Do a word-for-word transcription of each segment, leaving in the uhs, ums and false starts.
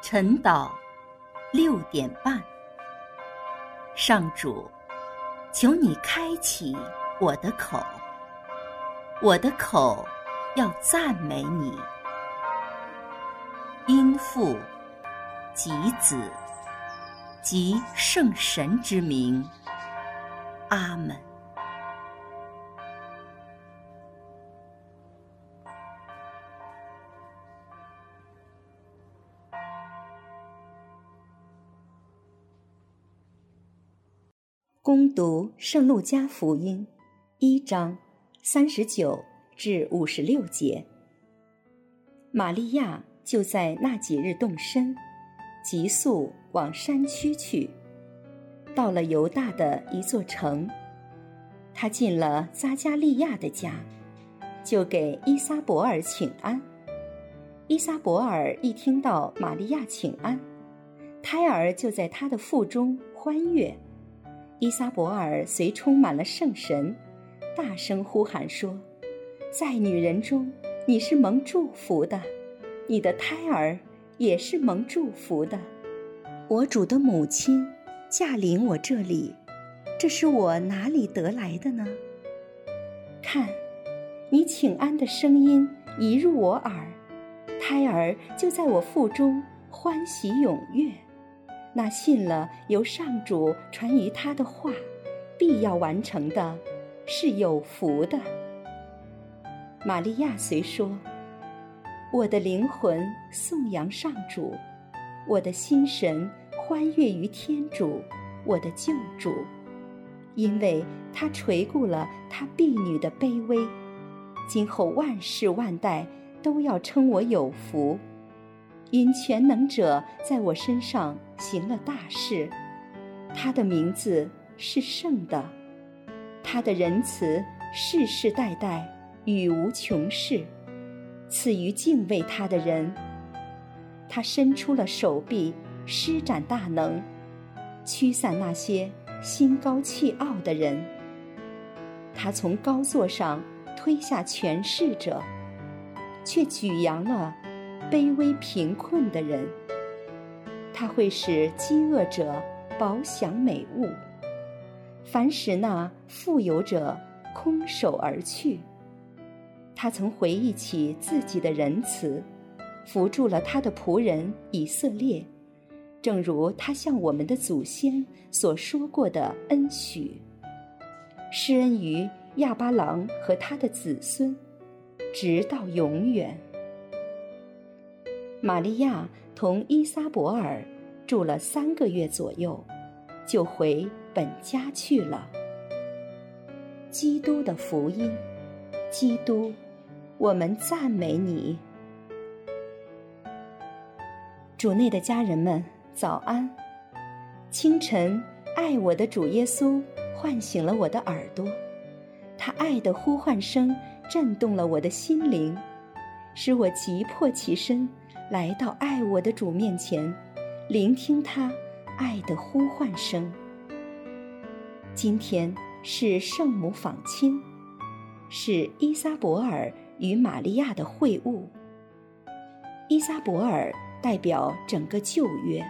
晨祷六点半。上主，求你开启我的口，我的口要赞美你。因父及子及圣神之名，阿们。恭读圣路加福音一章三十九至五十六节。玛利亚就在那几日动身，急速往山区去，到了犹大的一座城，她进了匝加利亚的家，就给依撒伯尔请安。依撒伯尔一听到玛利亚请安，胎儿就在她的腹中欢悦。依撒伯尔随充满了圣神，大声呼喊说，在女人中你是蒙祝福的，你的胎儿也是蒙祝福的。我主的母亲驾临我这里，这是我哪里得来的呢？看，你请安的声音一入我耳，胎儿就在我腹中欢喜踊跃。那信了由上主传于他的话必要完成的，是有福的。玛利亚随说，我的灵魂颂扬上主，我的心神欢悦于天主我的救主，因为他垂顾了他婢女的卑微，今后万世万代都要称我有福，因全能者在我身上行了大事，他的名字是圣的，他的仁慈世世代代与无穷世，赐予敬畏他的人。他伸出了手臂，施展大能，驱散那些心高气傲的人。他从高座上推下权势者，却举扬了卑微贫困的人。他会使饥饿者饱享美物，凡使那富有者空手而去。他曾回忆起自己的仁慈，扶助了他的仆人以色列，正如他向我们的祖先所说过的恩许，施恩于亚巴郎和他的子孙，直到永远。玛利亚同依撒伯尔住了三个月左右，就回本家去了。基督的福音，基督，我们赞美你。主内的家人们，早安。清晨，爱我的主耶稣唤醒了我的耳朵，他爱的呼唤声震动了我的心灵，使我急迫起身，来到爱我的主面前，聆听他爱的呼唤声。今天是圣母访亲，是依撒伯尔与玛利亚的会晤。依撒伯尔代表整个旧约，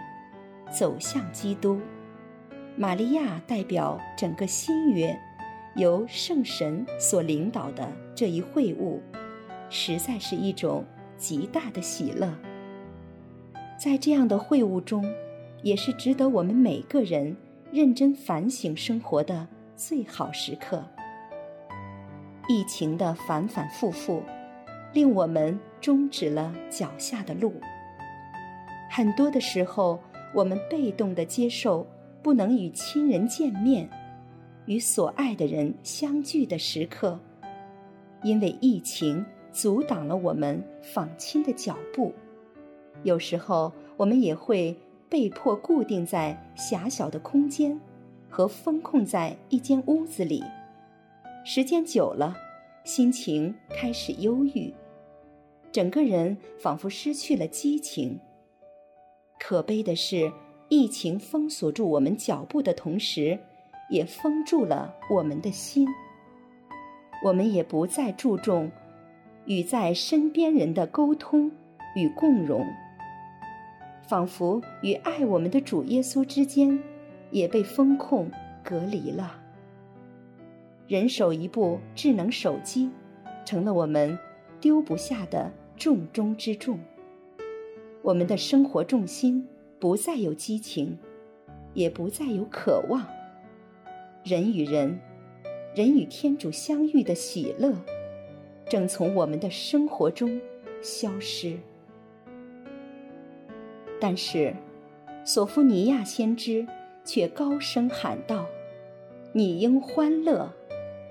走向基督；玛利亚代表整个新约，由圣神所领导的这一会晤，实在是一种极大的喜乐。在这样的会晤中，也是值得我们每个人认真反省生活的最好时刻。疫情的反反复复，令我们终止了脚下的路。很多的时候，我们被动地接受不能与亲人见面、与所爱的人相聚的时刻，因为疫情阻挡了我们访亲的脚步。有时候我们也会被迫固定在狭小的空间和封控在一间屋子里，时间久了，心情开始忧郁，整个人仿佛失去了激情。可悲的是，疫情封锁住我们脚步的同时，也封住了我们的心。我们也不再注重与在身边人的沟通与共融，仿佛与爱我们的主耶稣之间也被封控隔离了。人手一部智能手机，成了我们丢不下的重中之重。我们的生活重心不再有激情，也不再有渴望。人与人，人与天主相遇的喜乐，正从我们的生活中消失。但是，索福尼亚先知却高声喊道：“你应欢乐，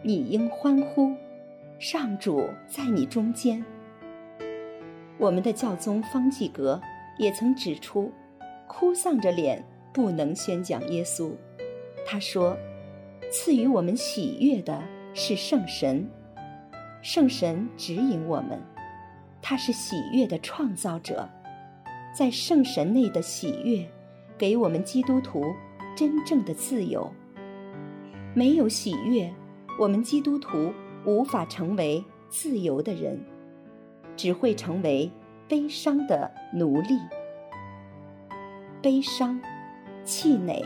你应欢呼，上主在你中间。”我们的教宗方济各也曾指出，哭丧着脸不能宣讲耶稣。他说，赐予我们喜悦的是圣神，圣神指引我们，他是喜悦的创造者。在圣神内的喜悦，给我们基督徒真正的自由。没有喜悦，我们基督徒无法成为自由的人，只会成为悲伤的奴隶。悲伤、气馁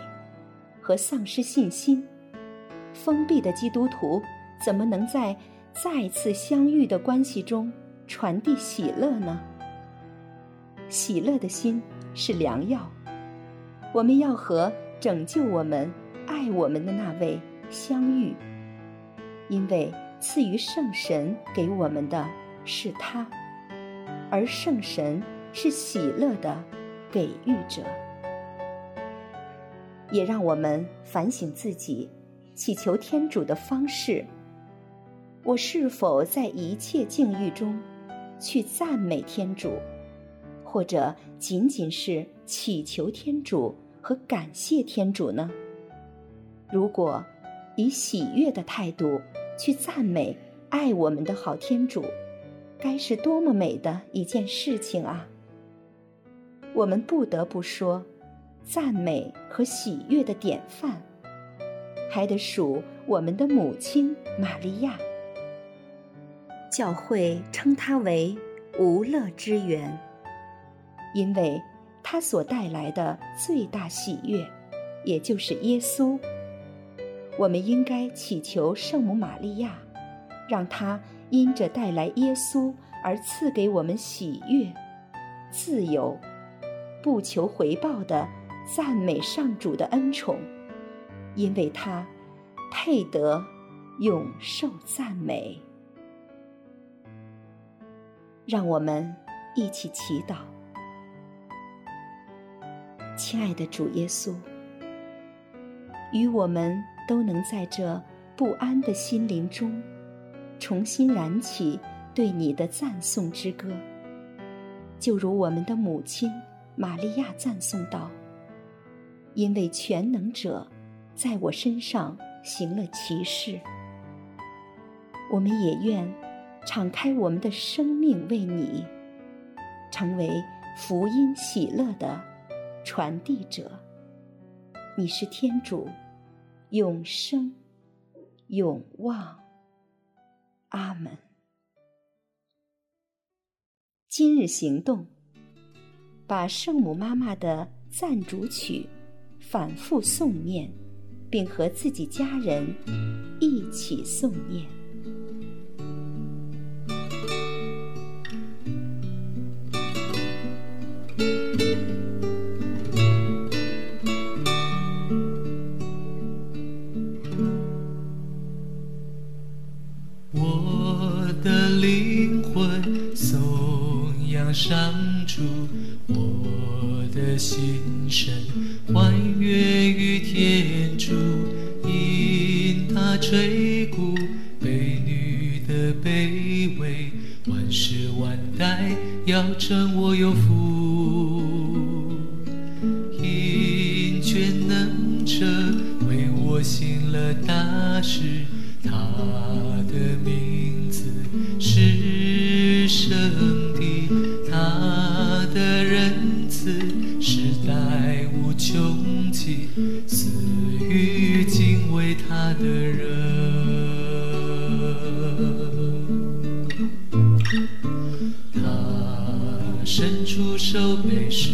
和丧失信心，封闭的基督徒怎么能在再次相遇的关系中传递喜乐呢？喜乐的心是良药，我们要和拯救我们、爱我们的那位相遇，因为赐予圣神给我们的是他，而圣神是喜乐的给予者。也让我们反省自己，祈求天主的方式。我是否在一切境遇中去赞美天主，或者仅仅是祈求天主和感谢天主呢？如果以喜悦的态度去赞美爱我们的好天主，该是多么美的一件事情啊！我们不得不说，赞美和喜悦的典范，还得数我们的母亲玛利亚。教会称她为无乐之源，因为他所带来的最大喜悦，也就是耶稣。我们应该祈求圣母玛利亚，让她因着带来耶稣而赐给我们喜悦、自由，不求回报的赞美上主的恩宠，因为她配得永受赞美。让我们一起祈祷。亲爱的主耶稣，与我们都能在这不安的心灵中重新燃起对你的赞颂之歌，就如我们的母亲玛利亚赞颂道：因为全能者在我身上行了奇事。我们也愿敞开我们的生命为你，成为福音喜乐的传递者。你是天主，永生永望。阿门。今日行动，把圣母妈妈的赞主曲反复诵念，并和自己家人一起诵念。上主，我的心神欢悦于天主，因他垂顾婢女的卑微，万世万代要称我有福。因全能者为我行了大事，他的名字是圣地，他的仁慈世代无穷期，赐予敬畏他的人。他伸出手背，施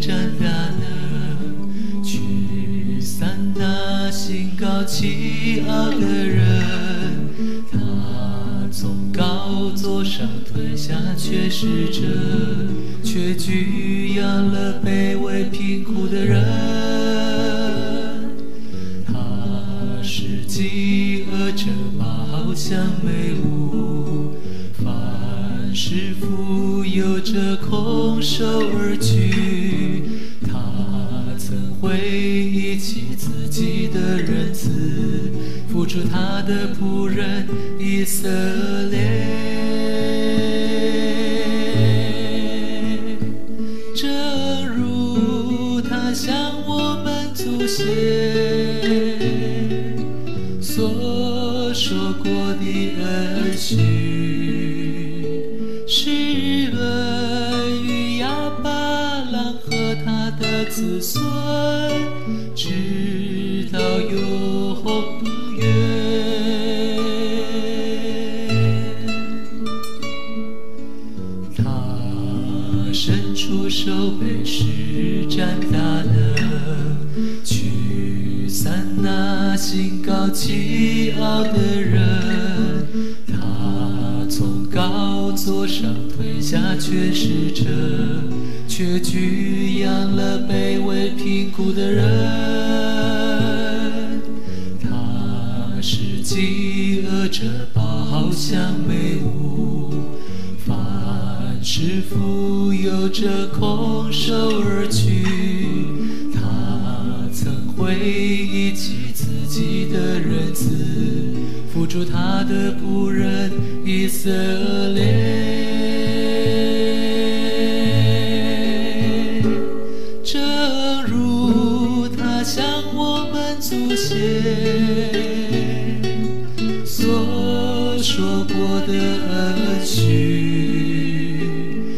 展大能，驱散那心高气傲的人。他从高座上吞下却是者，却举扬了卑微贫苦的人。他是饥饿者，宝箱没物，凡是富。 有着空手而去，他曾回忆起自己的仁慈，付出他的仆人以色列。正如他向我们祖先所说过的恩许。 子孙直到永远。他伸出手背，施展大能，驱散那心高气傲的人。他从高座上退下，却是者。 却举扬了卑微贫苦的人，他是饥饿者，宝箱没物，凡是富有者空手而去。他曾回忆起自己的仁慈，付出他的仆人以色列。 祖先所说过的恩许，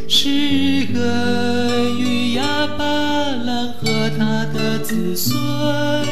是个与亚伯兰和他的子孙